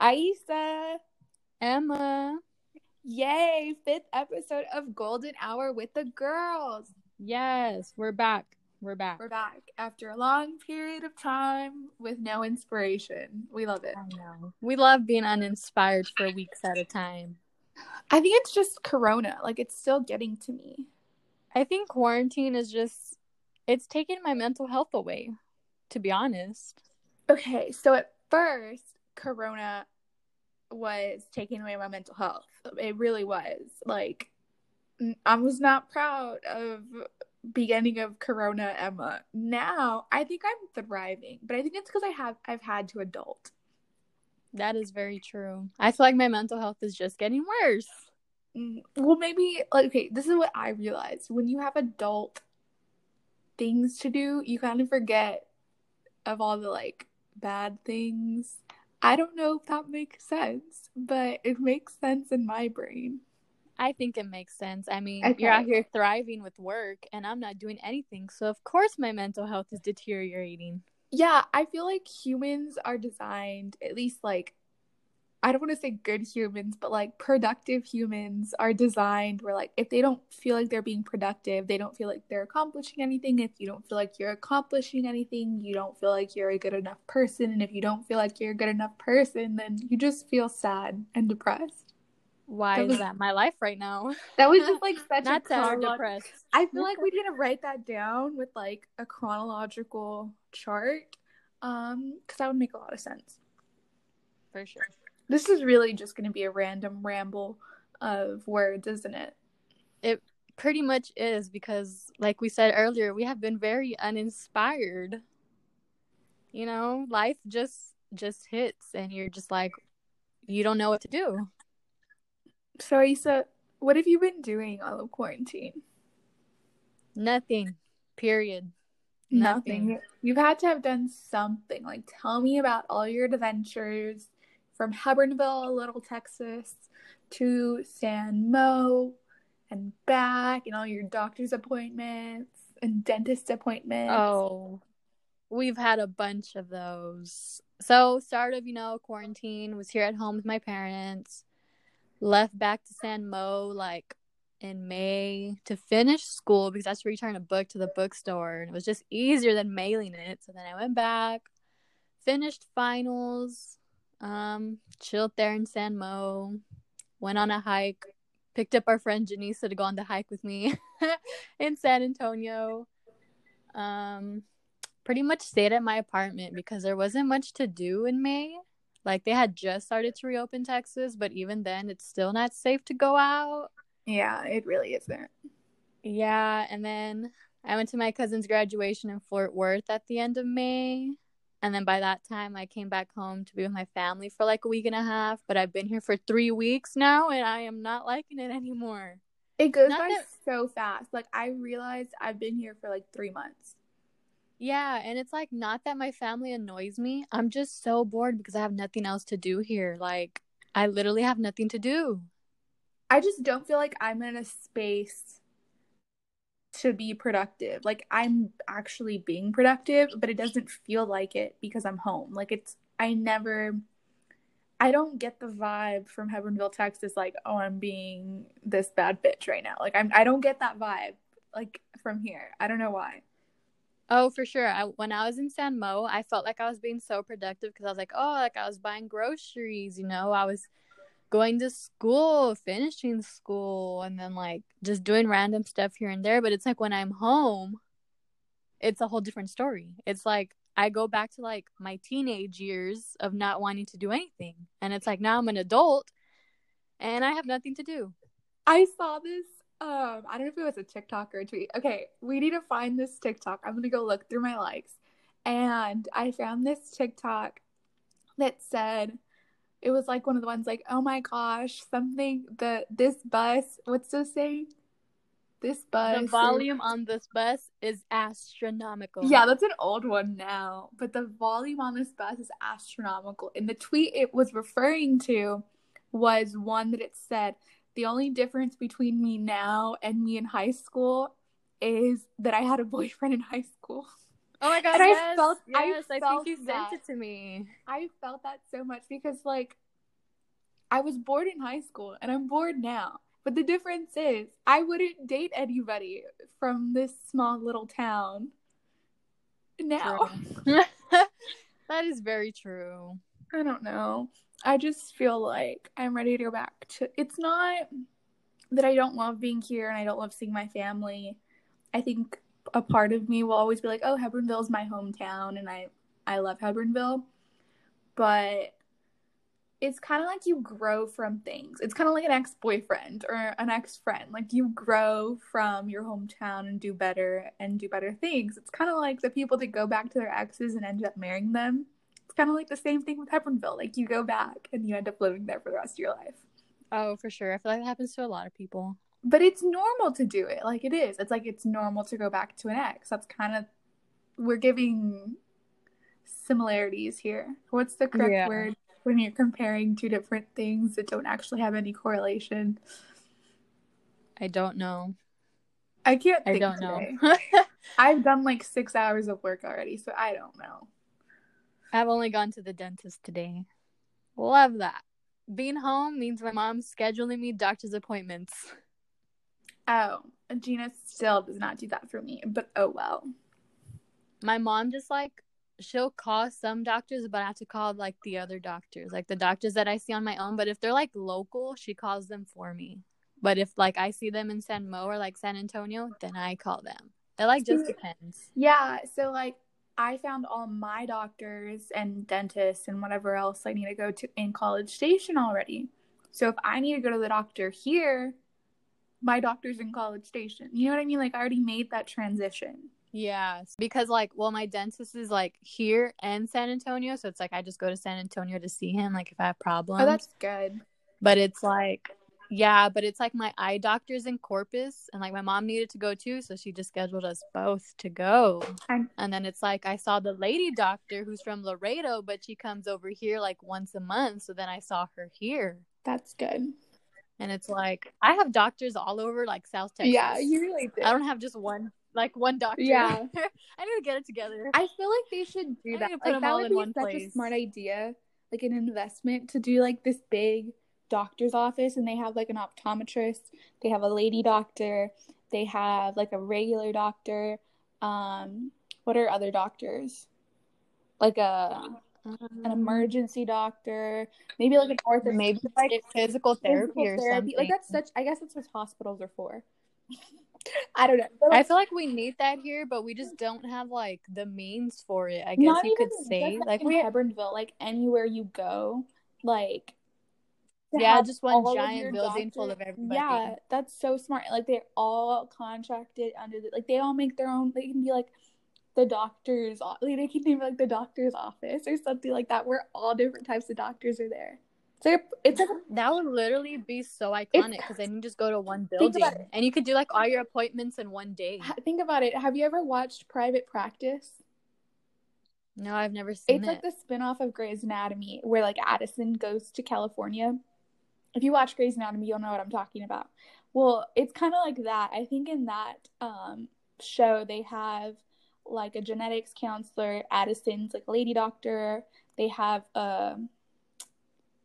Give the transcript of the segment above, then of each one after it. Aisa, Emma, yay, 5th episode of Golden Hour with the girls. Yes, we're back after a long period of time with no inspiration. We love it. I know, we love being uninspired for weeks at a time. I think it's just corona, like it's still getting to me. I think quarantine is just, it's taken my mental health away, to be honest. Okay, so at first corona was taking away my mental health. It really was. Like, I was not proud of beginning of corona Emma. Now I think I'm thriving, but I think it's because I've had to adult. That is very true. I feel like my mental health is just getting worse. Well, maybe, like, okay, this is what I realized. When you have adult things to do, you kind of forget of all the, like, bad things. I don't know if that makes sense, but it makes sense in my brain. I think it makes sense. I mean, okay, You're out here thriving with work, and I'm not doing anything. So, of course, my mental health is deteriorating. Yeah, I feel like humans are designed, at least, like, I don't want to say good humans, but, like, productive humans are designed where, like, if they don't feel like they're being productive, they don't feel like they're accomplishing anything. If you don't feel like you're accomplishing anything, you don't feel like you're a good enough person. And if you don't feel like you're a good enough person, then you just feel sad and depressed. Why is that my life right now? That was just, like, such not a sad or depressed. I feel like we need to write that down with, like, a chronological chart, because that would make a lot of sense. For sure. This is really just going to be a random ramble of words, isn't it? It pretty much is, because, like we said earlier, we have been very uninspired. You know, life just hits, and you're just like, you don't know what to do. So, Issa, what have you been doing all of quarantine? Nothing. Period. Nothing. You've had to have done something. Like, tell me about all your adventures. From Hebronville, Little Texas, to San Mo, and back, and all your doctor's appointments and dentist appointments. Oh, we've had a bunch of those. So, start of, quarantine, was here at home with my parents, left back to San Mo, like, in May to finish school, because I had to return a book to the bookstore, and it was just easier than mailing it. So then I went back, finished finals, chilled there in San Mo, went on a hike, picked up our friend Janisa to go on the hike with me in San Antonio. Pretty much stayed at my apartment because there wasn't much to do in May. Like, they had just started to reopen Texas, but even then it's still not safe to go out. Yeah, it really isn't. Yeah, and then I went to my cousin's graduation in Fort Worth at the end of May. And then by that time, I came back home to be with my family for like a week and a half. But I've been here for 3 weeks now, and I am not liking it anymore. It goes by so fast. Like, I realized I've been here for like 3 months. Yeah, and it's like, not that my family annoys me. I'm just so bored because I have nothing else to do here. Like, I literally have nothing to do. I just don't feel like I'm in a space to be productive. Like, I'm actually being productive, but it doesn't feel like it because I'm home. Like, it's, I don't get the vibe from Hebronville, Texas, like, oh, I'm being this bad bitch right now. Like, I don't get that vibe, like, from here. I don't know why. Oh, for sure. When I was in San Mo, I felt like I was being so productive because I was like, oh, like, I was buying groceries, I was going to school, finishing school, and then, like, just doing random stuff here and there. But it's like, when I'm home, it's a whole different story. It's like, I go back to, like, my teenage years of not wanting to do anything. And it's like, now I'm an adult and I have nothing to do. I saw this, I don't know if it was a TikTok or a tweet. Okay, we need to find this TikTok. I'm gonna go look through my likes. And I found this TikTok that said, it was, like, one of the ones, like, oh, my gosh, something, this bus, what's this saying? This bus. The volume on this bus is astronomical. Yeah, that's an old one now. But the volume on this bus is astronomical. And the tweet it was referring to was one that it said, the only difference between me now and me in high school is that I had a boyfriend in high school. Oh my god! Yes, I think you sent it to me. I felt that so much because, like, I was bored in high school and I'm bored now. But the difference is I wouldn't date anybody from this small little town now. That is very true. I don't know. I just feel like I'm ready to go back to... It's not that I don't love being here and I don't love seeing my family. I think a part of me will always be like, oh, Hebronville is my hometown and I love Hebronville. But it's kind of like you grow from things. It's kind of like an ex-boyfriend or an ex-friend. Like, you grow from your hometown and do better things. It's kind of like the people that go back to their exes and end up marrying them. It's kind of like the same thing with Hebronville. Like, you go back and you end up living there for the rest of your life. Oh, for sure. I feel like that happens to a lot of people. But it's normal to do it. Like, it is. It's like it's normal to go back to an ex. That's kind of... We're giving similarities here. What's the correct word? When you're comparing two different things that don't actually have any correlation. I don't know. I can't think of it. I don't know. I've done like 6 hours of work already, so I don't know. I've only gone to the dentist today. Love that. Being home means my mom's scheduling me doctor's appointments. Oh, Gina still does not do that for me, but oh well. My mom just she'll call some doctors, but I have to call the other doctors, the doctors that I see on my own. But if they're local, she calls them for me. But if I see them in San Mo or San Antonio, then I call them. It just depends. Yeah. So I found all my doctors and dentists and whatever else I need to go to in College Station already. So if I need to go to the doctor here, my doctor's in College Station. You know what I mean? I already made that transition. Yeah, because my dentist is here and San Antonio, so it's I just go to San Antonio to see him if I have problems. Oh, that's good. But it's my eye doctor's in Corpus, and my mom needed to go too, so she just scheduled us both to go. And then it's I saw the lady doctor who's from Laredo, but she comes over here once a month, so then I saw her here. That's good. And it's I have doctors all over South Texas. Yeah, you really do. I don't have just one. One doctor. Yeah. I need to get it together. I feel like they should do that. I need to put them all in one place. That would be such a smart idea, an investment to do this big doctor's office, and they have an optometrist, they have a lady doctor, they have a regular doctor. What are other doctors? An emergency doctor, maybe an ortho, maybe physical therapy or something. That's such. I guess that's what hospitals are for. I don't know. I feel we need that here, but we just don't have the means for it. I guess not you could say in Hebronville, anywhere you go, just one giant building full of everybody. Yeah, that's so smart. They're all contracted under they all make their own. They can be the doctor's. They can name the doctor's office or something like that, where all different types of doctors are there. So that would literally be so iconic, because then you just go to one building and you could do all your appointments in one day. Think about it. Have you ever watched Private Practice? No, I've never seen it. It's the spinoff of Grey's Anatomy, where Addison goes to California. If you watch Grey's Anatomy, you'll know what I'm talking about. Well, it's kind of like that. I think in that show they have a genetics counselor. Addison's lady doctor. They have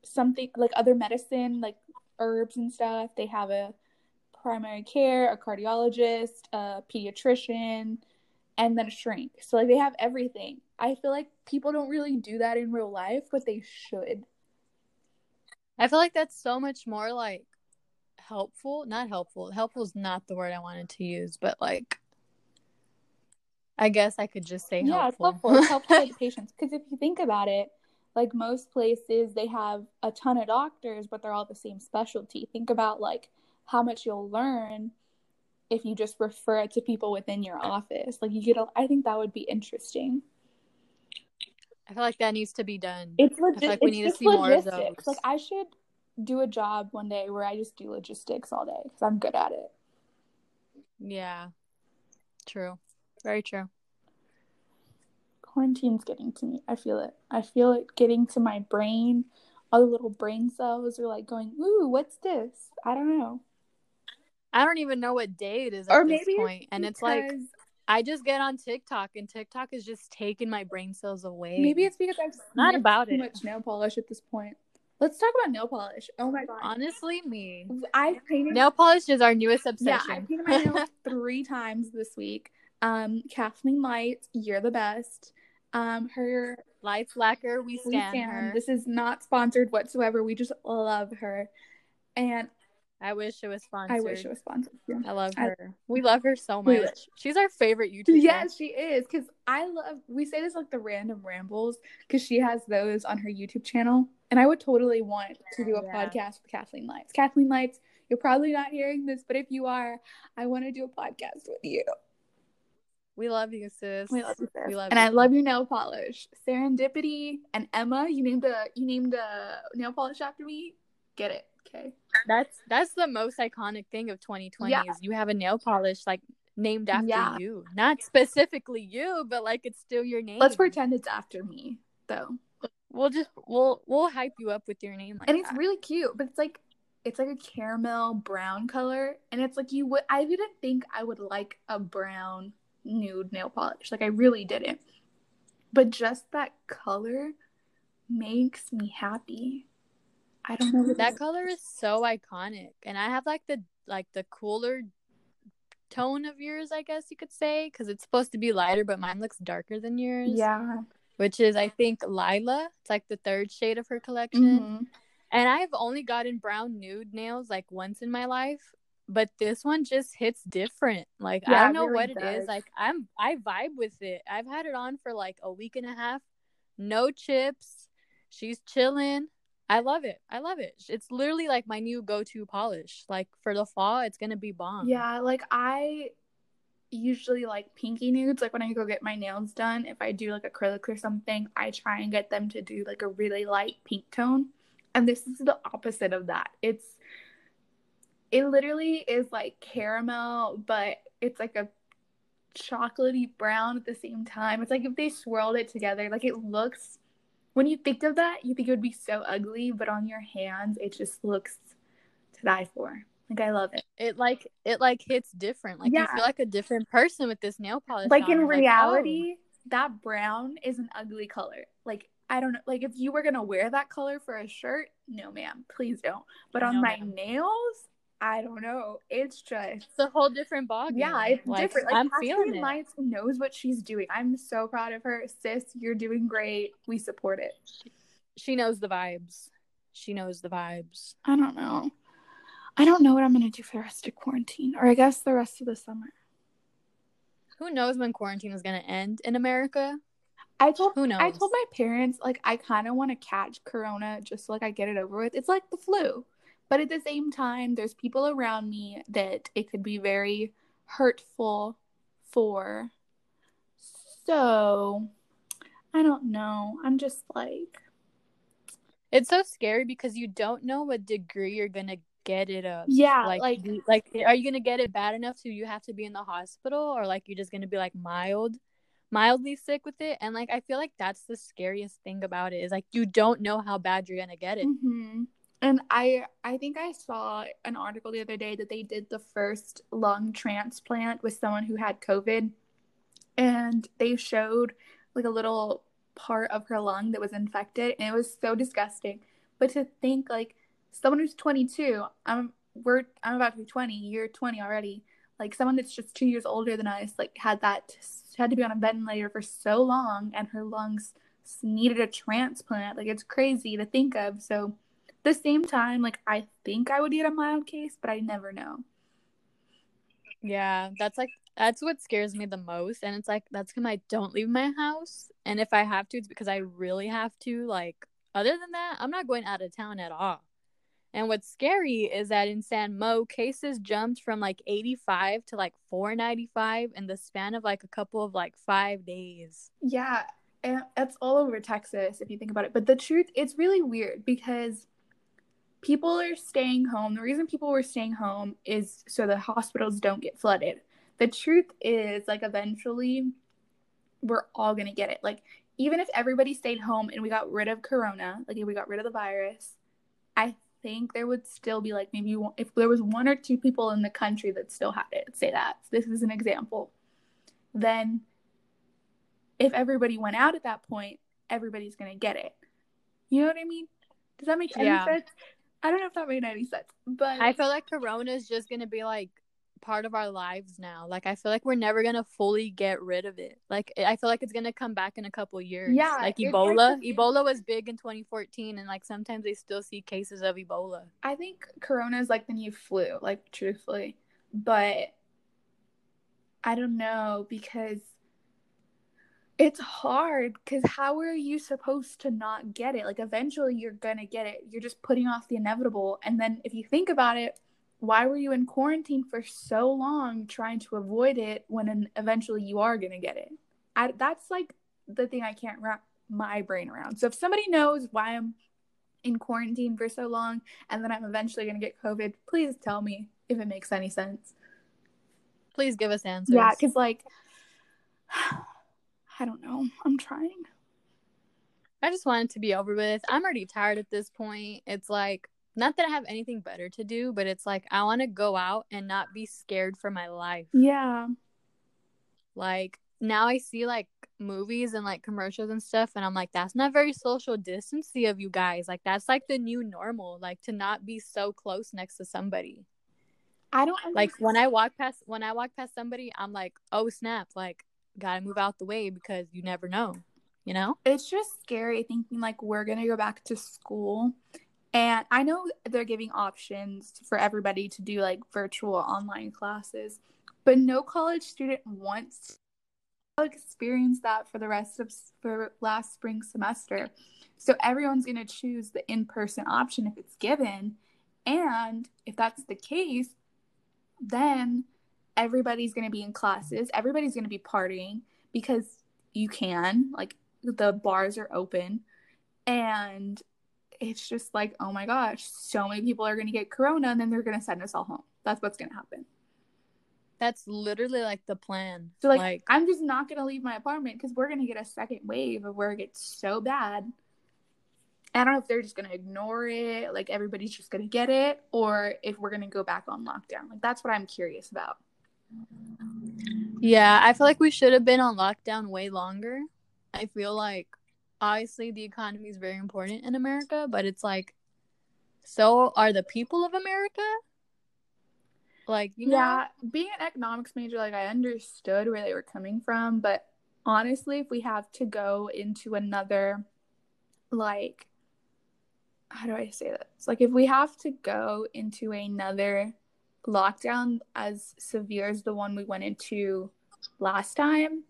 something other medicine, herbs and stuff. They have a primary care, a cardiologist, a pediatrician, and then a shrink. So they have everything. I feel like people don't really do that in real life, but they should. I feel like that's so much more helpful. Not helpful. Helpful is not the word I wanted to use, but I guess I could just say helpful. Yeah, it's helpful. It's helpful to the patients, because if you think about it, most places, they have a ton of doctors, but they're all the same specialty. Think about, how much you'll learn if you just refer it to people within your office. I think that would be interesting. I feel like that needs to be done. It's logistics. We need to see more of those. I should do a job one day where I just do logistics all day, because I'm good at it. Yeah. True. Very true. Quarantine's getting to me. I feel it. I feel it getting to my brain. All the little brain cells are going, ooh, what's this? I don't know. I don't even know what day it is at this point. And it's I just get on TikTok, and TikTok is just taking my brain cells away. Maybe it's because I've not about too much nail polish at this point. Let's talk about nail polish. Oh my god. Honestly, me. I painted nail polish is our newest obsession. Yeah, I painted my nails 3 times this week. Kathleen Lights, you're the best. Her Lights lacquer, we stand her. This is not sponsored whatsoever. We just love her, and I wish it was sponsored. Yeah. I love her. We love her so much. She's our favorite YouTuber. Yes, she is. Because we say this like the random rambles because she has those on her YouTube channel. And I would totally want to do a podcast with Kathleen Lights. Kathleen Lights, you're probably not hearing this, but if you are, I want to do a podcast with you. We love you, sis. We love you. I love your nail polish. Serendipity and Emma, you named a nail polish after me. Get it. Okay. That's the most iconic thing of 2020 is you have a nail polish like named after you. Not specifically you, but like it's still your name. Let's pretend it's after me though. We'll hype you up with your name. It's really cute, but it's like a caramel brown color, and it's like I didn't think I would like a brown nude nail polish. Like I really didn't. But just that color makes me happy. I don't know. That color is so iconic, and I have like the cooler tone of yours, I guess you could say, because it's supposed to be lighter, but mine looks darker than yours. Yeah, which is I think Lila. It's like the 3rd shade of her collection, and I've only gotten brown nude nails like once in my life, but this one just hits different. Like I don't know what it is. Like I vibe with it. I've had it on for like a week and a half. No chips. She's chilling. I love it. It's literally like my new go-to polish. Like for the fall, it's gonna be bomb. Yeah, like I usually like pinky nudes. Like when I go get my nails done, if I do like acrylic or something, I try and get them to do like a really light pink tone. And this is the opposite of that. It literally is like caramel, but it's like a chocolatey brown at the same time. It's like if they swirled it together, like it looks. When you think of that, you think it would be so ugly, but on your hands, it just looks to die for. Like I love it. It hits different. Like you feel like a different person with this nail polish. Like in reality, that brown is an ugly color. Like I don't know. Like if you were gonna wear that color for a shirt, no, ma'am, please don't. But on my nails, I don't know. It's just a whole different ballgame. Yeah, it's like, different. Like, I'm feeling it. Lights knows what she's doing. I'm so proud of her. Sis, you're doing great. We support it. She knows the vibes. I don't know. I don't know what I'm going to do for the rest of quarantine. Or I guess the rest of the summer. Who knows when quarantine is going to end in America? I told my parents, like, I kind of want to catch Corona just so, like, I get it over with. It's like the flu. But at the same time, there's people around me that it could be very hurtful for. So, I don't know. I'm just like. It's so scary because you don't know what degree you're going to get it up. Yeah. Like are you going to get it bad enough so you have to be in the hospital? Or, like, you're just going to be, like, mildly sick with it? And, like, I feel like that's the scariest thing about it is, like, you don't know how bad you're going to get it. Mm-hmm. And I think I saw an article the other day that they did the first lung transplant with someone who had COVID, and they showed like a little part of her lung that was infected, and it was so disgusting. But to think like someone who's 22, I'm about to be 20, you're 20 already. Like someone that's just 2 years older than us, like had to be on a ventilator for so long, and her lungs needed a transplant. Like it's crazy to think of. So. The same time, like, I think I would get a mild case, but I never know. Yeah, that's what scares me the most. And it's like, that's because I don't leave my house. And if I have to, it's because I really have to. Like, other than that, I'm not going out of town at all. And what's scary is that in San Mo, cases jumped from like 85 to like 495 in the span of like a couple of like 5 days. Yeah, and that's all over Texas if you think about it. But the truth, it's really weird because. People are staying home. The reason people were staying home is so the hospitals don't get flooded. The truth is, like, eventually we're all going to get it. Like, even if everybody stayed home and we got rid of Corona, like, if we got rid of the virus, I think there would still be, like, maybe if there was 1 or 2 people in the country that still had it, say that. This is an example. Then if everybody went out at that point, everybody's going to get it. You know what I mean? Does that make any sense? I don't know if that made any sense, but I feel like Corona is just gonna be like part of our lives now. Like, I feel like we're never gonna fully get rid of it. Like, I feel like it's gonna come back in a couple years. Yeah, like Ebola. Ebola was big in 2014, and like sometimes they still see cases of Ebola. I think Corona is like the new flu, like truthfully, but I don't know, because it's hard, because how are you supposed to not get it? Like, eventually you're gonna get it. You're just putting off the inevitable. And then if you think about it, why were you in quarantine for so long trying to avoid it when eventually you are gonna get it? That's like the thing I can't wrap my brain around. So if somebody knows why I'm in quarantine for so long and then I'm eventually gonna get COVID, please tell me if it makes any sense. Please give us answers. Yeah, because like I don't know. I'm trying. I just want it to be over with. I'm already tired at this point. It's like, not that I have anything better to do, but it's like, I want to go out and not be scared for my life. Yeah. Like, now I see like movies and like commercials and stuff, and I'm like, that's not very social distancing of you guys. Like, that's like the new normal, like to not be so close next to somebody. I don't understand. Like, when I walk past somebody, I'm like, oh snap, like, gotta move out the way, because you never know, you know? It's just scary thinking like we're gonna go back to school, and I know they're giving options for everybody to do like virtual online classes, but no college student wants to experience that for the rest of the last spring semester. So everyone's gonna choose the in-person option if it's given, and if that's the case, then everybody's going to be in classes. Everybody's going to be partying because you can. Like, the bars are open. And it's just like, oh my gosh, so many people are going to get corona, and then they're going to send us all home. That's what's going to happen. That's literally, like, the plan. So, like I'm just not going to leave my apartment because we're going to get a second wave of where it gets so bad. I don't know if they're just going to ignore it, like, everybody's just going to get it, or if we're going to go back on lockdown. Like, that's what I'm curious about. Yeah, I feel like we should have been on lockdown way longer. I feel like, obviously, the economy is very important in America, but it's like, so are the people of America. Like, you know. Yeah, being an economics major, like, I understood where they were coming from, but honestly, if we have to go into another, like, how do I say this? Like, if we have to go into another lockdown as severe as the one we went into last time,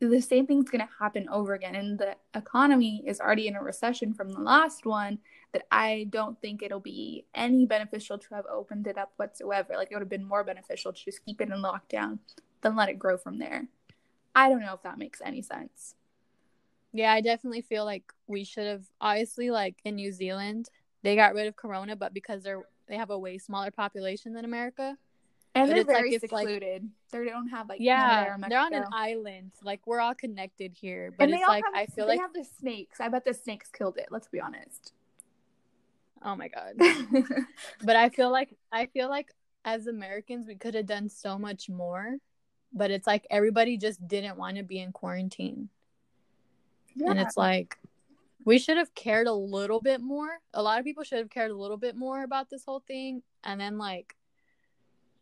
the same thing's going to happen over again, and the economy is already in a recession from the last one, that I don't think it'll be any beneficial to have opened it up whatsoever. Like, it would have been more beneficial to just keep it in lockdown than let it grow from there. I don't know if that makes any sense. Yeah, I definitely feel like we should have, obviously, like in New Zealand, they got rid of corona, but because they have a way smaller population than America. And but they're very secluded. Like, they don't have, like, yeah, they're on an island. Like, we're all connected here. But it's like, I feel like they have the snakes. I bet the snakes killed it. Let's be honest. Oh, my God. But I feel like as Americans, we could have done so much more. But it's like everybody just didn't want to be in quarantine. Yeah. And it's like, we should have cared a little bit more. A lot of people should have cared a little bit more about this whole thing. And then, like,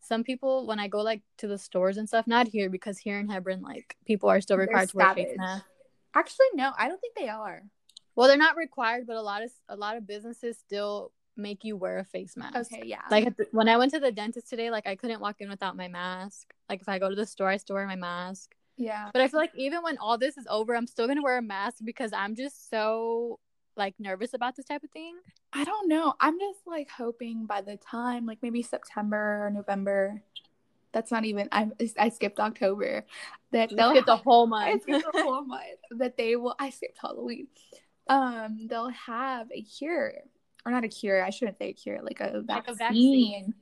some people, when I go, like, to the stores and stuff, not here, because here in Hebron, like, people are still required to wear face masks. Actually, no, I don't think they are. Well, they're not required, but a lot of businesses still make you wear a face mask. Okay, yeah. Like, when I went to the dentist today, like, I couldn't walk in without my mask. Like, if I go to the store, I still wear my mask. Yeah. But I feel like even when all this is over, I'm still going to wear a mask because I'm just so, like, nervous about this type of thing. I don't know. I'm just, like, hoping by the time, like, maybe September or November, that's not even, I skipped October. I skipped a whole month. That they will, I skipped Halloween. They'll have a cure. Or not a cure. I shouldn't say a cure. Like a vaccine.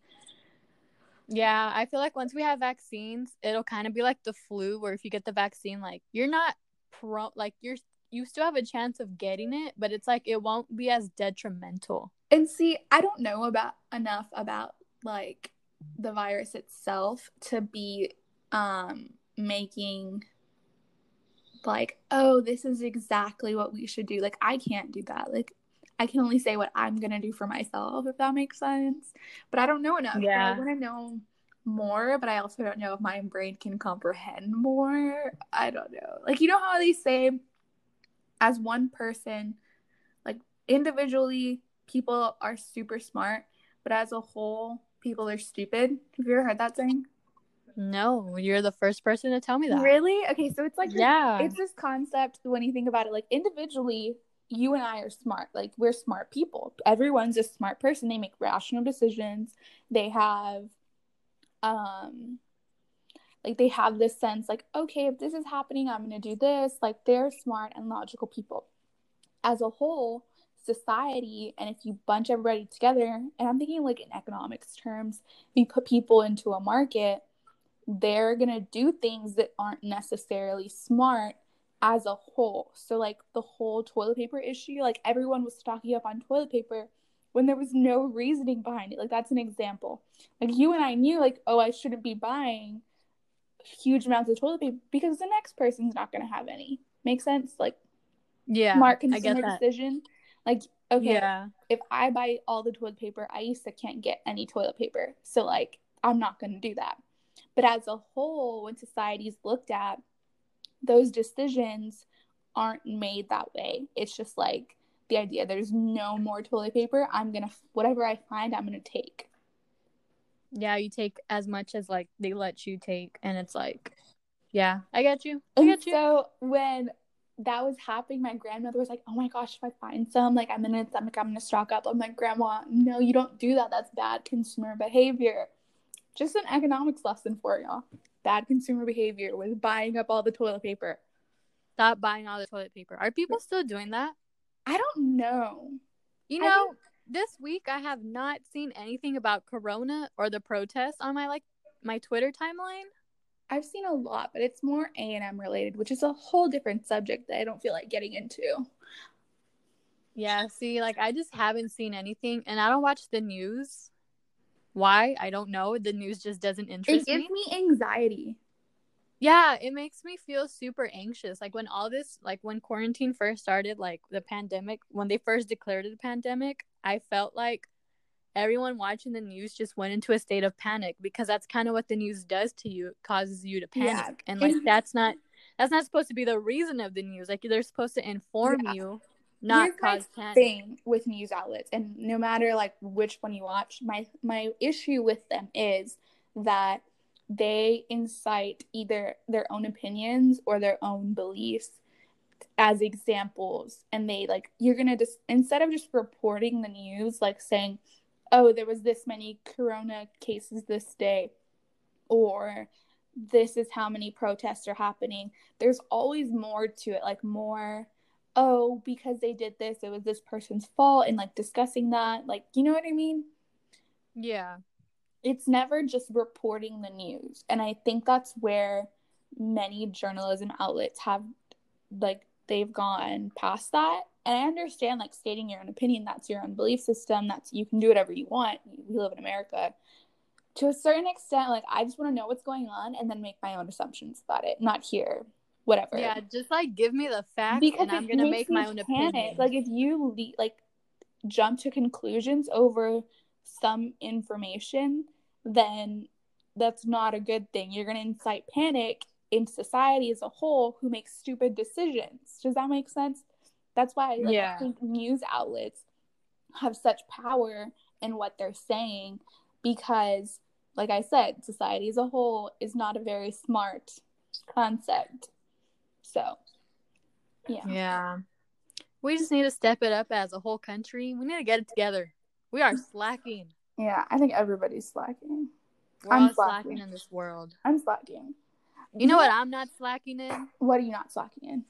Yeah, I feel like once we have vaccines, it'll kind of be like the flu, where if you get the vaccine, like, you're not you still have a chance of getting it, but it's like it won't be as detrimental. And see, I don't know enough about like the virus itself to be making like, oh, this is exactly what we should do. Like, I can't do that. Like, I can only say what I'm going to do for myself, if that makes sense. But I don't know enough. Yeah. I want to know more, but I also don't know if my brain can comprehend more. I don't know. Like, you know how they say as one person, like, individually, people are super smart, but as a whole, people are stupid. Have you ever heard that saying? No, you're the first person to tell me that. Really? Okay, so it's like, yeah, it's this concept when you think about it, like, individually, you and I are smart. Like, we're smart people. Everyone's a smart person. They make rational decisions. They have, they have this sense, like, okay, if this is happening, I'm going to do this. Like, they're smart and logical people. As a whole, society, and if you bunch everybody together, and I'm thinking, like, in economics terms, if you put people into a market, they're going to do things that aren't necessarily smart as a whole. So, like, the whole toilet paper issue, like, everyone was stocking up on toilet paper when there was no reasoning behind it. Like, that's an example. Like, you and I knew, like, oh, I shouldn't be buying huge amounts of toilet paper because the next person's not going to have any. Make sense? Like, yeah, smart consumer decision. Like, okay, yeah, if I buy all the toilet paper, I used to can't get any toilet paper. So, like, I'm not going to do that. But as a whole, when society's looked at, those decisions aren't made that way. It's just like the idea there's no more toilet paper. I'm going to, whatever I find, I'm going to take. Yeah, you take as much as, like, they let you take. And it's like, yeah, I get you. I get you. So when that was happening, my grandmother was like, oh my gosh, if I find some, like, I'm going to stock up. I'm like, Grandma, no, you don't do that. That's bad consumer behavior. Just an economics lesson for y'all. Bad consumer behavior was buying up all the toilet paper. Stop buying all the toilet paper. Are people still doing that? I don't know. You know, this week I have not seen anything about Corona or the protests on my, like, my Twitter timeline. I've seen a lot, but it's more A&M related, which is a whole different subject that I don't feel like getting into. Yeah, see, like, I just haven't seen anything, and I don't watch the news. Why? I don't know. The news just doesn't interest me. It gives me anxiety. Yeah, it makes me feel super anxious. Like, when all this, like, when quarantine first started, like, the pandemic, when they first declared it a pandemic, I felt like everyone watching the news just went into a state of panic, because that's kind of what the news does to you. It causes you to panic. Yeah. And, like, that's not supposed to be the reason of the news. Like, they're supposed to inform you. Not cause my thing with news outlets, and no matter, like, which one you watch, my issue with them is that they incite either their own opinions or their own beliefs as examples, and they, like, you're gonna just, instead of just reporting the news, like, saying, oh, there was this many corona cases this day, or this is how many protests are happening, there's always more to it, like, more, oh, because they did this, it was this person's fault, and, like, discussing that. Like, you know what I mean? Yeah. It's never just reporting the news. And I think that's where many journalism outlets have, like, they've gone past that. And I understand, like, stating your own opinion, that's your own belief system, that's, you can do whatever you want. We live in America. To a certain extent, like, I just want to know what's going on and then make my own assumptions about it. Not here. Whatever. Yeah, just, like, give me the facts, because and I'm going to make my own opinion. Like, if you, like, jump to conclusions over some information, then that's not a good thing. You're going to incite panic in society as a whole, who makes stupid decisions. Does that make sense? That's why, like, yeah. I think news outlets have such power in what they're saying, because, like I said, society as a whole is not a very smart concept. So, yeah, we just need to step it up as a whole country. We need to get it together. We are slacking. Yeah, I think everybody's slacking. I'm all slacking in this world. I'm slacking. You know what I'm not slacking in? What are you not slacking in?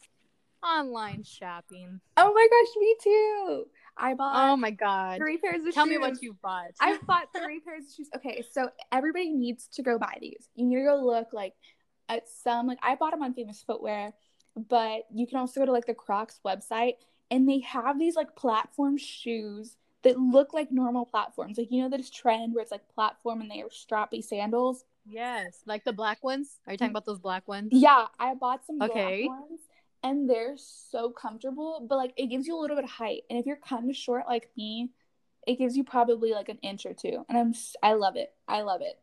Online shopping. Oh my gosh, me too. I bought. Oh my god. 3 pairs of shoes. Tell me what you bought. I bought 3 pairs of shoes. Okay, so everybody needs to go buy these. You need to go look, like, at some, like, I bought them on Famous Footwear, but you can also go to, like, the Crocs website, and they have these, like, platform shoes that look like normal platforms. Like, you know this trend where it's, like, platform and they are strappy sandals? Yes. Like the black ones? Are you talking about those black ones? Yeah. I bought some black ones, and they're so comfortable, but like it gives you a little bit of height, and if you're kind of short like me, it gives you probably like an inch or two, and I love it. I love it.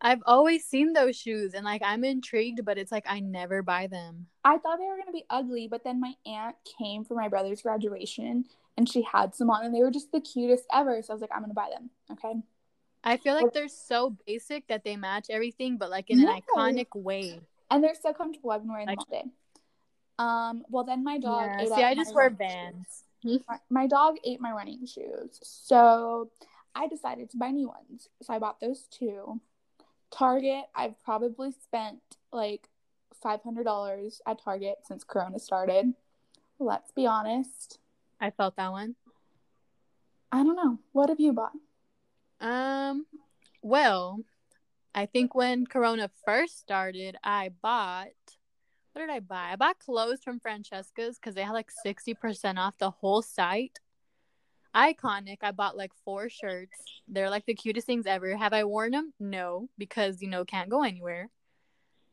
I've always seen those shoes, and like I'm intrigued, but it's like I never buy them. I thought they were gonna be ugly, but then my aunt came for my brother's graduation, and she had some on, and they were just the cutest ever. So I was like, I'm gonna buy them. Okay. I feel like they're so basic that they match everything, but like in an iconic way. And they're so comfortable. I've been wearing them all day. Well, then my dog. Yeah, I just wear Vans. My dog ate my running shoes, so I decided to buy new ones. So I bought those two. Target, I've probably spent like $500 at Target since Corona started. Let's be honest. I felt that one. I don't know. What have you bought? Well, I think when Corona first started, what did I buy? I bought clothes from Francesca's because they had like 60% off the whole site. Iconic. I bought like 4 shirts. They're like the cutest things ever. Have I worn them? No, because, you know, can't go anywhere.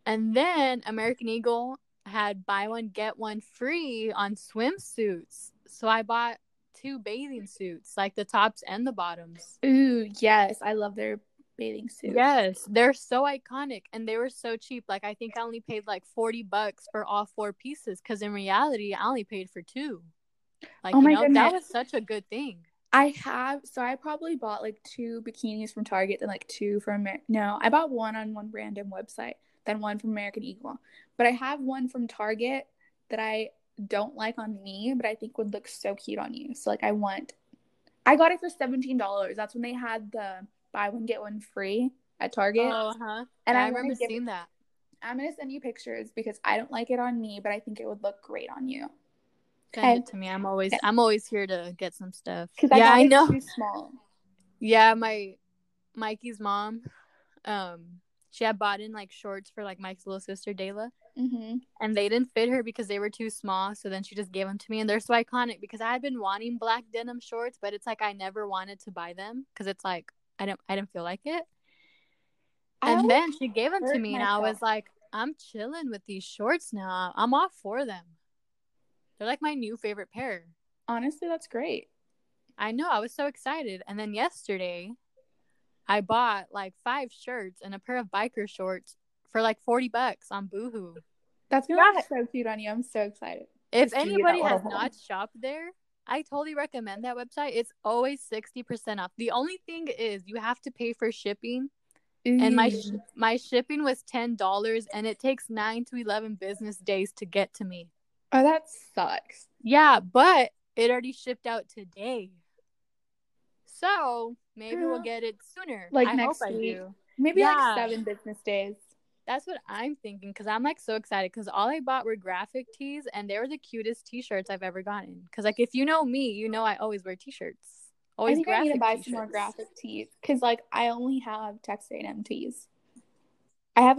And then American Eagle had buy one, get one free on swimsuits. So I bought 2 bathing suits, like the tops and the bottoms. Ooh, yes. I love their bathing suits. Yes. They're so iconic, and they were so cheap. Like, I think I only paid like $40 for all 4 pieces, because in reality, I only paid for 2. Like, goodness. That was such a good thing. I probably bought like 2 bikinis from Target, then like 2 from I bought one on one random website, then one from American Eagle. But I have one from Target that I don't like on me, but I think would look so cute on you. So like I got it for $17. That's when they had the buy one get one free at Target. Oh, huh. And I remember seeing that. I'm gonna send you pictures because I don't like it on me, but I think it would look great on you. Send it to me. I'm always here to get some stuff. Yeah, I know. Too small. Yeah, Mikey's mom, she had bought in like shorts for like Mike's little sister Dayla, mm-hmm. and they didn't fit her because they were too small. So then she just gave them to me, and they're so iconic because I had been wanting black denim shorts, but it's like I never wanted to buy them because it's like I didn't feel like it. And then she gave them to me, and I was like, I'm chilling with these shorts now. I'm all for them. They're like my new favorite pair. Honestly, that's great. I know. I was so excited. And then yesterday, I bought like 5 shirts and a pair of biker shorts for like $40 on Boohoo. That's going to look so cute on you. I'm so excited. If anybody has not shopped there, I totally recommend that website. It's always 60% off. The only thing is you have to pay for shipping. Ooh. And my shipping was $10, and it takes 9 to 11 business days to get to me. Oh, that sucks. Yeah, but it already shipped out today. So maybe we'll get it sooner. Like next week. Maybe like 7 business days. That's what I'm thinking, because I'm like so excited because all I bought were graphic tees, and they were the cutest t-shirts I've ever gotten. Because like if you know me, you know I always wear t-shirts. Always graphic. I need to buy some more graphic tees because like I only have Texas A&M tees. I have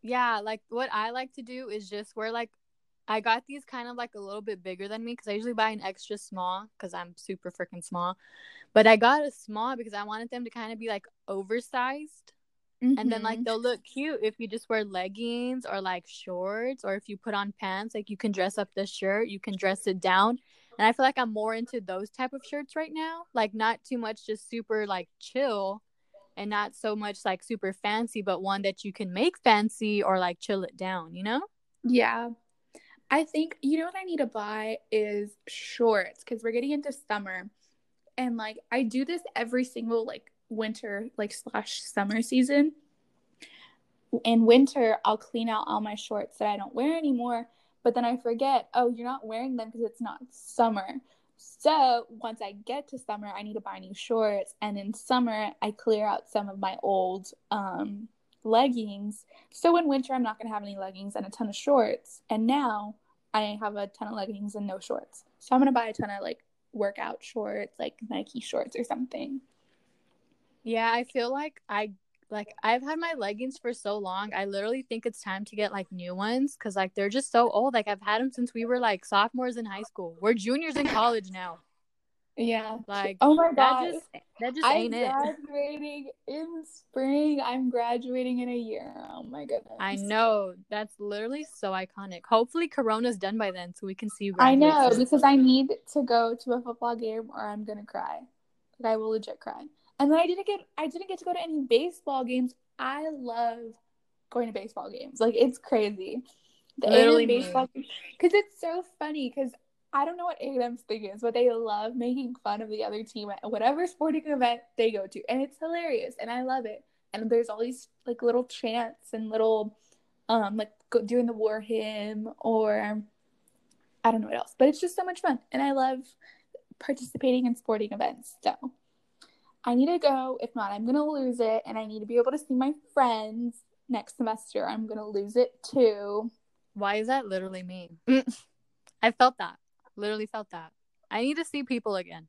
Yeah, like what I like to do is just wear like I got these kind of like a little bit bigger than me because I usually buy an extra small because I'm super freaking small. But I got a small because I wanted them to kind of be like oversized. Mm-hmm. And then like they'll look cute if you just wear leggings or like shorts, or if you put on pants, like you can dress up the shirt, you can dress it down. And I feel like I'm more into those type of shirts right now. Like not too much just super like chill. And not so much like super fancy, but one that you can make fancy or like chill it down, you know? Yeah. I think, you know what I need to buy is shorts because we're getting into summer. And like I do this every single like winter like / summer season. In winter, I'll clean out all my shorts that I don't wear anymore. But then I forget, oh, you're not wearing them because it's not summer. So once I get to summer, I need to buy new shorts. And in summer, I clear out some of my old leggings. So in winter, I'm not going to have any leggings and a ton of shorts. And now I have a ton of leggings and no shorts. So I'm going to buy a ton of like workout shorts, like Nike shorts or something. Yeah, I feel like I've had my leggings for so long. I literally think it's time to get like new ones because like they're just so old. Like I've had them since we were like sophomores in high school. We're juniors in college now. Yeah. Like, oh my God. That just ain't it. I'm graduating in spring. I'm graduating in a year. Oh my goodness. I know. That's literally so iconic. Hopefully Corona's done by then so we can see you graduate. I know, because I need to go to a football game or I'm going to cry. Like, I will legit cry. And then I didn't get to go to any baseball games. I love going to baseball games. Like, it's crazy. Literally baseball games. Because it's so funny because I don't know what A&M's thing is, but they love making fun of the other team at whatever sporting event they go to. And it's hilarious. And I love it. And there's all these, like, little chants and little, like, doing the war hymn or I don't know what else. But it's just so much fun. And I love participating in sporting events. So I need to go. If not, I'm going to lose it. And I need to be able to see my friends next semester. I'm going to lose it, too. Why is that literally me? I felt that. Literally felt that. I need to see people again.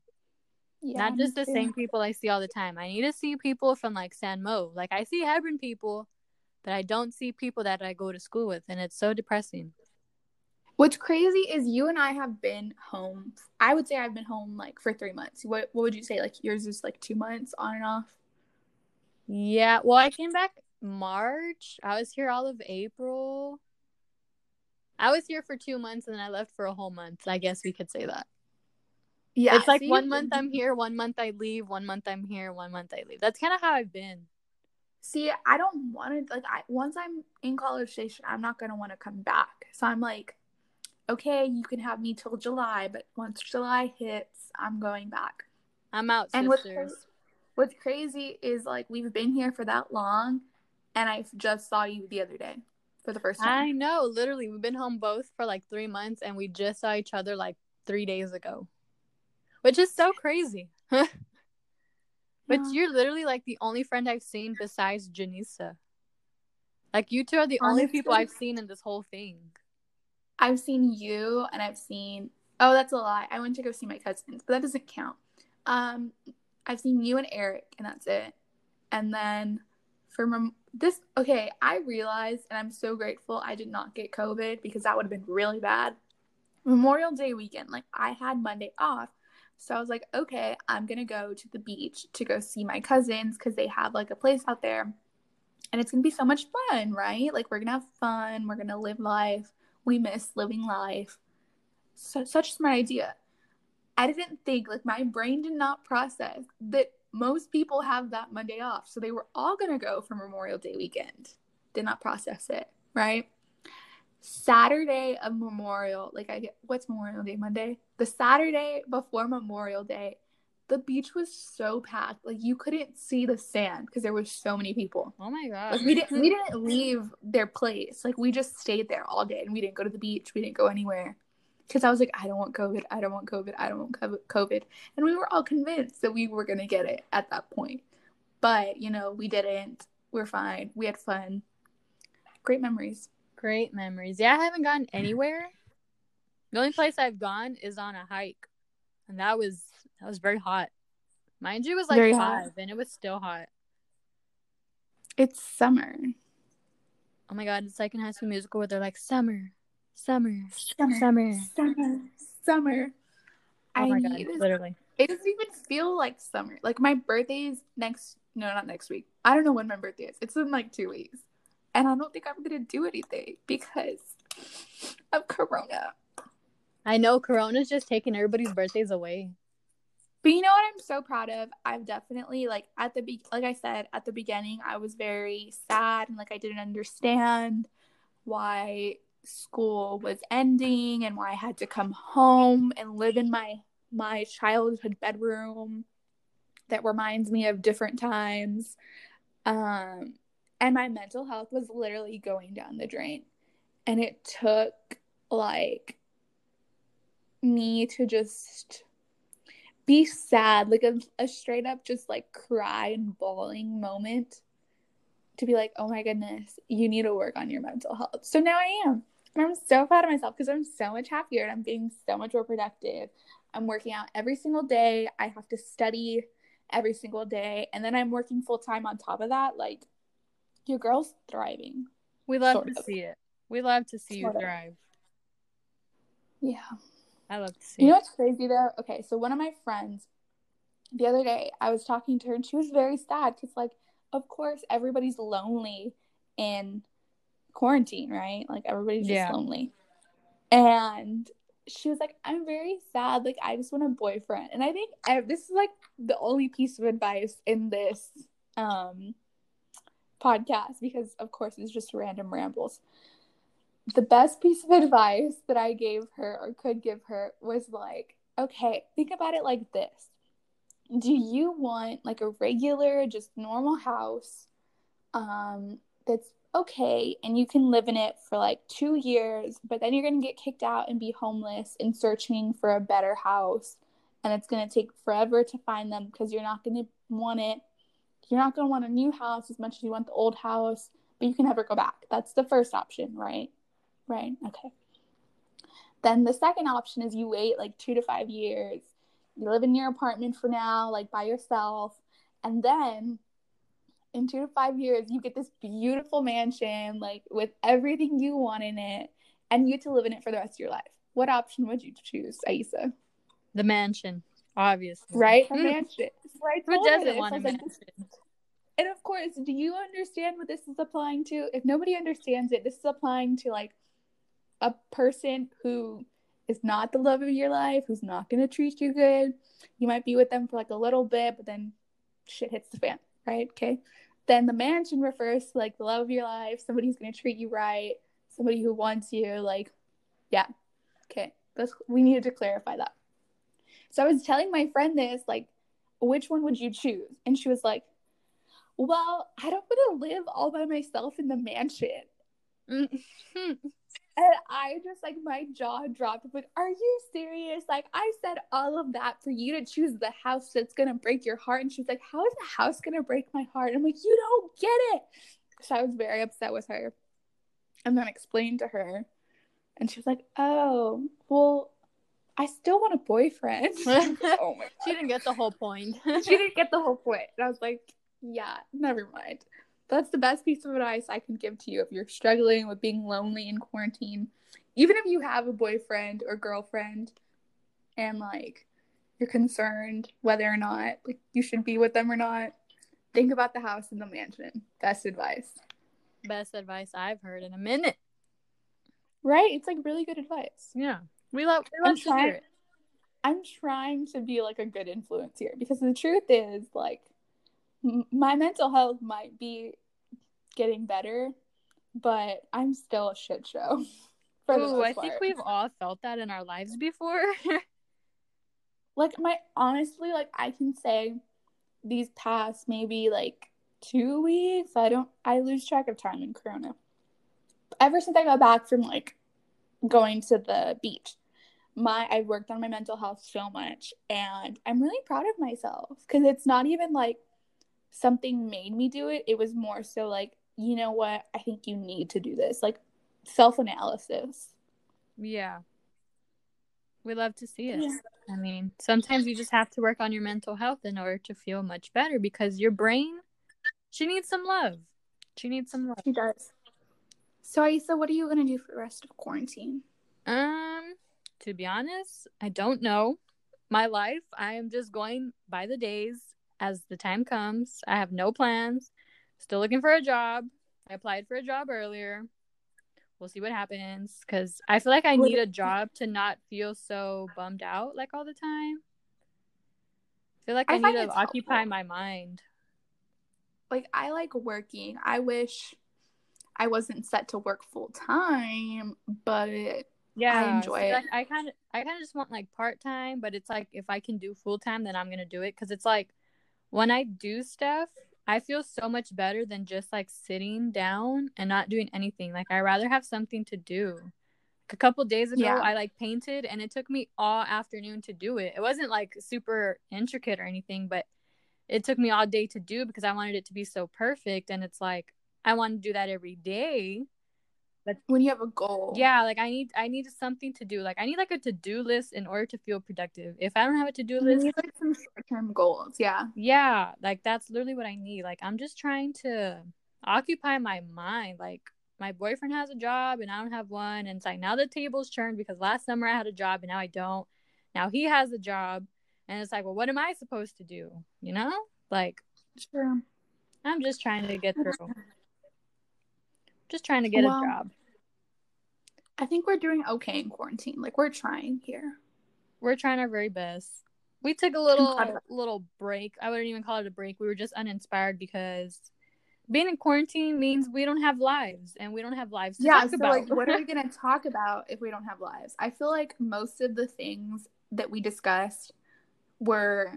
Yeah, not just the same people I see all the time. I need to see people from, like, San Mo. Like, I see Hebron people, but I don't see people that I go to school with, and it's so depressing. What's crazy is you and I have been home. I would say I've been home, like, for 3 months. What would you say? Like, yours is, like, 2 months on and off? Yeah. Well, I came back March. I was here all of April. I was here for 2 months, and then I left for a whole month. I guess we could say that. Yeah. It's like 1 month I'm here, 1 month I leave, 1 month I'm here, 1 month I leave. That's kind of how I've been. See, I don't want to, like, once I'm in College Station, I'm not going to want to come back. So I'm like, okay, you can have me till July, but once July hits, I'm going back. I'm out, and sisters. What's crazy is, like, we've been here for that long, and I just saw you the other day. For the first time. I know, literally. We've been home both for, like, 3 months, and we just saw each other, like, 3 days ago. Which is so crazy. But you're literally, like, the only friend I've seen besides Janissa. Like, you two are the only people I've seen in this whole thing. I've seen you, and I've seen... Oh, that's a lie. I went to go see my cousins, but that doesn't count. I've seen you and Eric, and that's it. And then... I realized, and I'm so grateful I did not get COVID because that would have been really bad. Memorial Day weekend, like, I had Monday off, so I was like, okay, I'm gonna go to the beach to go see my cousins because they have, like, a place out there, and it's gonna be so much fun, right? Like, we're gonna have fun, we're gonna live life. We miss living life. So such a smart idea. I didn't think, like, my brain did not process that. Most people have that Monday off, so they were all going to go for Memorial Day weekend. Did not process it, right? Saturday of Memorial, like, what's Memorial Day, Monday? The Saturday before Memorial Day, the beach was so packed. Like, you couldn't see the sand because there were so many people. Oh, my God. Like, we didn't leave their place. Like, we just stayed there all day, and we didn't go to the beach. We didn't go anywhere. Because I was like, I don't want COVID. I don't want COVID. I don't want COVID. And we were all convinced that we were going to get it at that point. But, you know, we didn't. We're fine. We had fun. Great memories. Great memories. Yeah, I haven't gone anywhere. The only place I've gone is on a hike. And that was very hot. Mind you, it was like 5, and it was still hot. It's summer. Oh, my God. It's like in High School Musical where they're like, summer. Oh my God, literally. It doesn't even feel like summer. Like, my birthday's not next week. I don't know when my birthday is. It's in, like, 2 weeks. And I don't think I'm going to do anything because of Corona. I know, Corona's just taking everybody's birthdays away. But you know what I'm so proud of? I've definitely, like, like I said, at the beginning, I was very sad and, like, I didn't understand why school was ending and why I had to come home and live in my childhood bedroom that reminds me of different times, and my mental health was literally going down the drain, and it took, like, me to just be sad, like a straight up just, like, cry and bawling moment to be like, oh my goodness, you need to work on your mental health. So now I am. And I'm so proud of myself because I'm so much happier and I'm being so much more productive. I'm working out every single day. I have to study every single day. And then I'm working full time on top of that. Like, your girl's thriving. We love to see it. We love to see you thrive. Yeah. I love to see. You know what's crazy though? Okay, so one of my friends, the other day, I was talking to her and she was very sad because, like, of course, everybody's lonely in quarantine, right? Like, everybody's just lonely. And she was like, I'm very sad. Like, I just want a boyfriend. And I think this is, like, the only piece of advice in this podcast because, of course, it's just random rambles. The best piece of advice that I gave her or could give her was, like, okay, think about it like this. Do you want, like, a regular, just normal house that's okay and you can live in it for, like, 2 years, but then you're going to get kicked out and be homeless and searching for a better house, and it's going to take forever to find them because you're not going to want it. You're not going to want a new house as much as you want the old house, but you can never go back. That's the first option, right? Right, okay. Then the second option is you wait, like, 2 to 5 years. You live in your apartment for now, like, by yourself. And then in 2 to 5 years, you get this beautiful mansion, like, with everything you want in it. And you get to live in it for the rest of your life. What option would you choose, Aisa? The mansion, obviously. Right? The mansion. Right. Who doesn't want a mansion? And, of course, do you understand what this is applying to? If nobody understands it, this is applying to, like, a person who is not the love of your life, who's not going to treat you good. You might be with them for, like, a little bit, but then shit hits the fan, right? Okay. Then the mansion refers to, like, the love of your life, somebody who's going to treat you right, somebody who wants you, like, yeah. Okay. We needed to clarify that. So I was telling my friend this, like, which one would you choose? And she was like, well, I don't want to live all by myself in the mansion. Mm-hmm. And I just, like, my jaw dropped. I'm like, are you serious? Like, I said all of that for you to choose the house that's going to break your heart. And she was like, how is the house going to break my heart? And I'm like, you don't get it. So I was very upset with her. And then I explained to her. And she was like, oh, well, I still want a boyfriend. Oh my God. She didn't get the whole point. And I was like, yeah, never mind. That's the best piece of advice I can give to you if you're struggling with being lonely in quarantine. Even if you have a boyfriend or girlfriend and, like, you're concerned whether or not, like, you should be with them or not, think about the house and the mansion. Best advice. Best advice I've heard in a minute. Right? It's, like, really good advice. Yeah. We love to hear it. I'm trying to be, like, a good influence here because the truth is, like, my mental health might be getting better, but I'm still a shit show. Ooh, I think we've all felt that in our lives before. Like, honestly, like, I can say these past maybe, like, 2 weeks, I lose track of time in Corona. Ever since I got back from, like, going to the beach, I've worked on my mental health so much, and I'm really proud of myself because it's not even, like, something made me do it. It was more so like, you know what? I think you need to do this. Like, self-analysis. Yeah. We love to see it. Yeah. I mean, sometimes you just have to work on your mental health in order to feel much better because your brain, she needs some love. She does. So, Aisa, what are you going to do for the rest of quarantine? To be honest, I don't know. My life, I am just going by the days. As the time comes, I have no plans. Still looking for a job. I applied for a job earlier. We'll see what happens. Because I feel like I need a job to not feel so bummed out, like, all the time. I feel like I need to occupy my mind. Like, I like working. I wish I wasn't set to work full time, but yeah, I enjoy it. Like, I kind of just want, like, part time, but it's like if I can do full time, then I'm gonna do it. Because it's like, when I do stuff, I feel so much better than just, like, sitting down and not doing anything. Like, I rather have something to do. Like, a couple days ago, I, like, painted, and it took me all afternoon to do it. It wasn't, like, super intricate or anything, but it took me all day to do because I wanted it to be so perfect. And it's like, I want to do that every day. But when you have a goal. Yeah, like, I need something to do. Like, I need, like, a to-do list in order to feel productive. If I don't have a to-do list, need, like, some short-term goals. Yeah. Yeah, like, that's literally what I need. Like, I'm just trying to occupy my mind. Like, my boyfriend has a job and I don't have one. And it's like, now the table's turned because last summer I had a job and now I don't. Now he has a job. And it's like, well, what am I supposed to do? You know, like, sure. I'm just trying to get through. Just trying to get a job. I think we're doing okay in quarantine. Like, we're trying here. We're trying our very best. We took a little break. I wouldn't even call it a break. We were just uninspired because being in quarantine means we don't have lives. And we don't have lives to talk about. Yeah, so, like, what are we going to talk about if we don't have lives? I feel like most of the things that we discussed were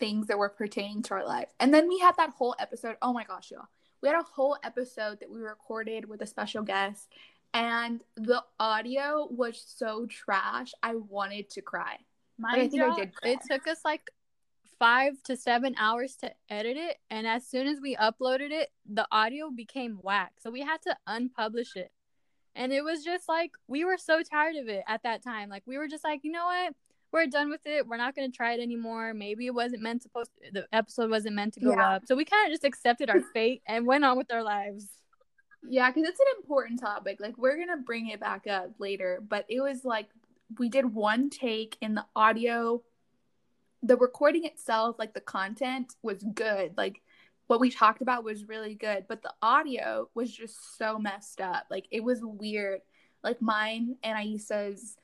things that were pertaining to our lives. And then we had that whole episode. Oh my gosh, y'all. We had a whole episode that we recorded with a special guest, and the audio was so trash. I wanted to cry. I did cry. It took us like 5 to 7 hours to edit it, and as soon as we uploaded it, the audio became whack. So we had to unpublish it. And it was just like, we were so tired of it at that time. Like, we were just like, you know what? We're done with it. We're not going to try it anymore. Maybe it wasn't meant to post. The episode wasn't meant to go up. So we kind of just accepted our fate and went on with our lives. Yeah, because it's an important topic. Like, we're going to bring it back up later. But it was like, we did one take in the audio. The recording itself, like the content was good. Like, what we talked about was really good. But the audio was just so messed up. Like, it was weird. Like, mine and Aissa's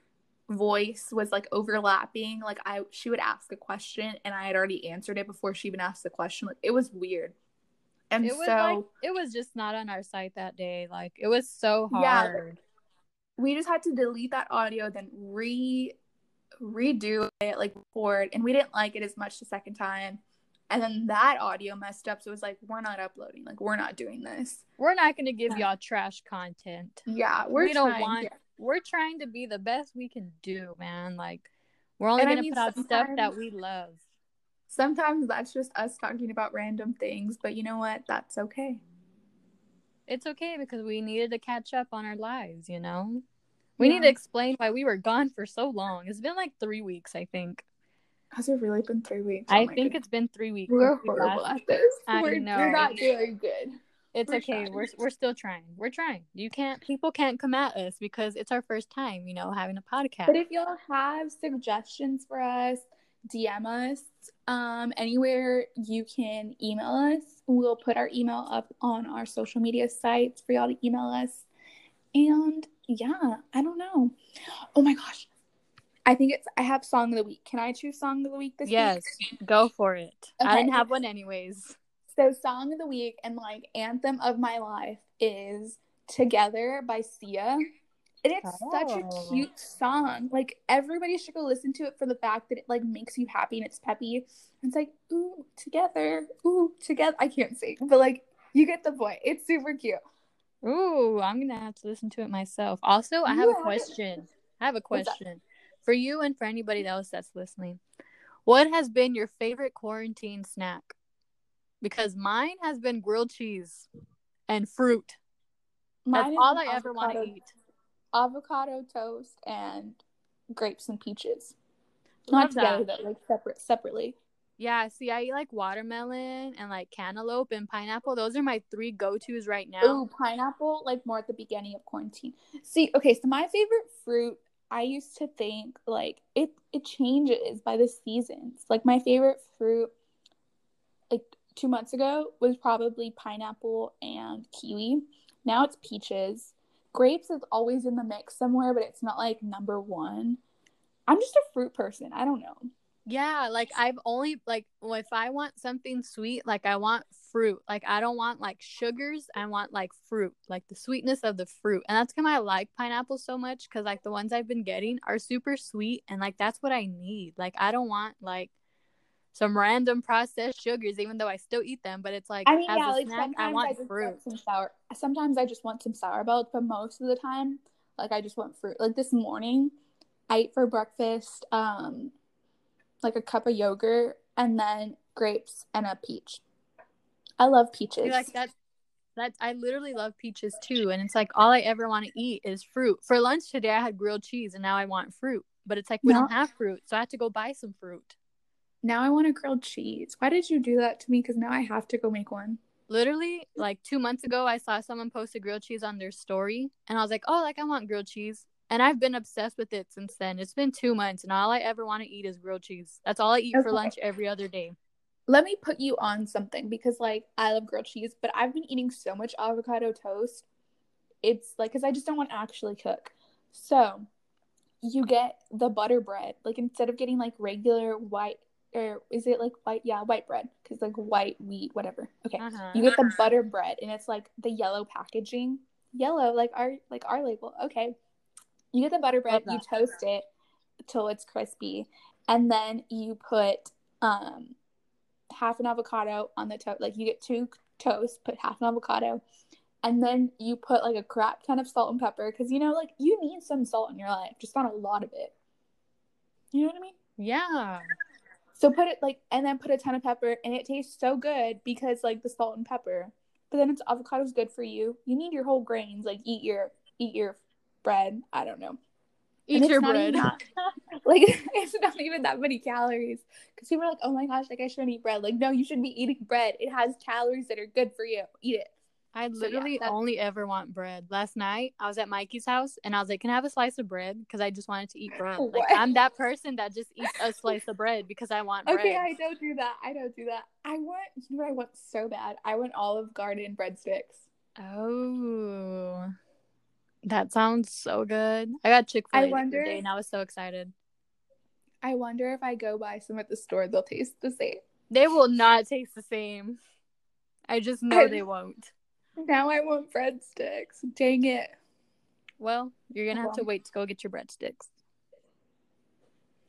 voice was like overlapping. Like, she would ask a question and I had already answered it before she even asked the question. Like, it was weird. And it was it was just not on our site that day. Like, it was so hard. Yeah, like, we just had to delete that audio, then redo it, like, record, and we didn't like it as much the second time. And then that audio messed up, so it was like, we're not uploading. Like, we're not doing this. We're not going to give y'all trash content. Yeah, we're trying to be the best we can do, man. Like, we're only going to put out stuff that we love. Sometimes that's just us talking about random things, but you know what? That's okay. It's okay because we needed to catch up on our lives, you know? We need to explain why we were gone for so long. It's been like 3 weeks, I think. Has it really been 3 weeks? Oh, I think it's been 3 weeks. We're horrible at this. We're not doing good. It's okay. We're still trying. We're trying. People can't come at us because it's our first time, you know, having a podcast. But if y'all have suggestions for us, DM us anywhere you can email us. We'll put our email up on our social media sites for y'all to email us. And yeah, I don't know. Oh my gosh. I have song of the week. Can I choose song of the week this week? Yes, go for it. Okay. I didn't have one anyways. So, song of the week and, like, anthem of my life is Together by Sia. And it's such a cute song. Like, everybody should go listen to it for the fact that it, like, makes you happy and it's peppy. It's like, ooh, together. Ooh, together. I can't sing, but, like, you get the point. It's super cute. Ooh, I'm going to have to listen to it myself. Also, I have a question. For you and for anybody else that's listening. What has been your favorite quarantine snack? Because mine has been grilled cheese and fruit. That's all I ever want to eat. Avocado toast and grapes and peaches. Not together, though, like separately. Yeah, see, I eat like watermelon and like cantaloupe and pineapple. Those are my three go-tos right now. Ooh, pineapple, like more at the beginning of quarantine. See, okay, so my favorite fruit, I used to think like it changes by the seasons. Like, my favorite fruit, like, 2 months ago was probably pineapple and kiwi. Now it's peaches. Grapes is always in the mix somewhere, but it's not like number one. I'm just a fruit person. I don't know. Yeah, like, I've only, like, if I want something sweet, like, I want fruit. Like, I don't want like sugars. I want like fruit, like the sweetness of the fruit. And that's why I like pineapple so much, because like the ones I've been getting are super sweet, and like that's what I need. Like, I don't want like some random processed sugars, even though I still eat them, but it's like, I mean, as a snack, I want fruit. Sometimes I just want some Sour Belts, but most of the time, like, I just want fruit. Like, this morning, I ate for breakfast, like, a cup of yogurt, and then grapes and a peach. I love peaches. Like, that's I literally love peaches, too, and it's like, all I ever want to eat is fruit. For lunch today, I had grilled cheese, and now I want fruit, but it's like, we don't have fruit, so I have to go buy some fruit. Now I want a grilled cheese. Why did you do that to me? Because now I have to go make one. Literally, like 2 months ago, I saw someone post a grilled cheese on their story, and I was like, oh, like I want grilled cheese. And I've been obsessed with it since then. It's been 2 months, and all I ever want to eat is grilled cheese. That's all I eat for lunch every other day. Let me put you on something, because like I love grilled cheese, but I've been eating so much avocado toast. It's like, because I just don't want to actually cook. So you get the butter bread, like instead of getting like regular white, or is it like white? Yeah, white bread, because like white wheat, whatever. Okay, you get the butter bread, and it's like the yellow packaging, yellow like our label. Okay, you get the butter bread, you toast it till it's crispy, and then you put half an avocado on the toast. Like you get two toasts, put half an avocado, and then you put like a crap ton of salt and pepper, because you know, like you need some salt in your life, just not a lot of it. You know what I mean? Yeah. So put it like, and then put a ton of pepper, and it tastes so good because like the salt and pepper. But then it's avocado's good for you. You need your whole grains. Like eat your bread. I don't know. Eat your bread. Like it's not even that many calories. Because people are like, oh my gosh, like I shouldn't eat bread. Like no, you shouldn't be eating bread. It has calories that are good for you. Eat it. I literally only ever want bread. Last night, I was at Mikey's house, and I was like, can I have a slice of bread? Because I just wanted to eat bread. What? Like, I'm that person that just eats a slice of bread because I want bread. Okay, I don't do that. You know what I want so bad? I want Olive Garden breadsticks. Oh. That sounds so good. I got Chick-fil-A today, and I was so excited. I wonder if I go buy some at the store, they'll taste the same. They will not taste the same. I just know they won't. Now I want breadsticks. Dang it. Well, you're going to have to wait to go get your breadsticks.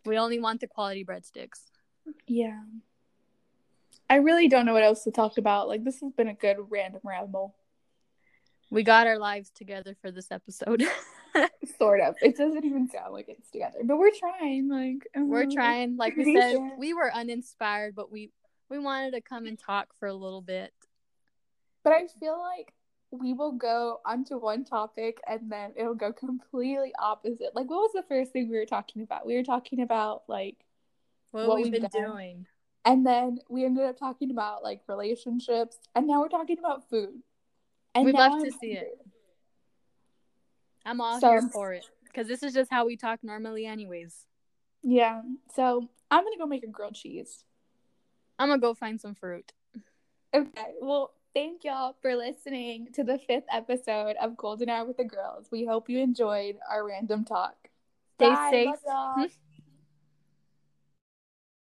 We only want the quality breadsticks. Yeah. I really don't know what else to talk about. Like, this has been a good random ramble. We got our lives together for this episode. Sort of. It doesn't even sound like it's together. But we're trying. Like, we're trying. Like we said, we were uninspired, but we wanted to come and talk for a little bit. But I feel like we will go onto one topic and then it'll go completely opposite. Like, what was the first thing we were talking about? We were talking about, like, what we've been doing. And then we ended up talking about, like, relationships. And now we're talking about food. And we'd love to see it. I'm all here for it. Because this is just how we talk normally anyways. Yeah. So, I'm going to go make a grilled cheese. I'm going to go find some fruit. Okay. Well, thank y'all for listening to the 5th episode of Golden Hour with the Girls. We hope you enjoyed our random talk. Stay safe.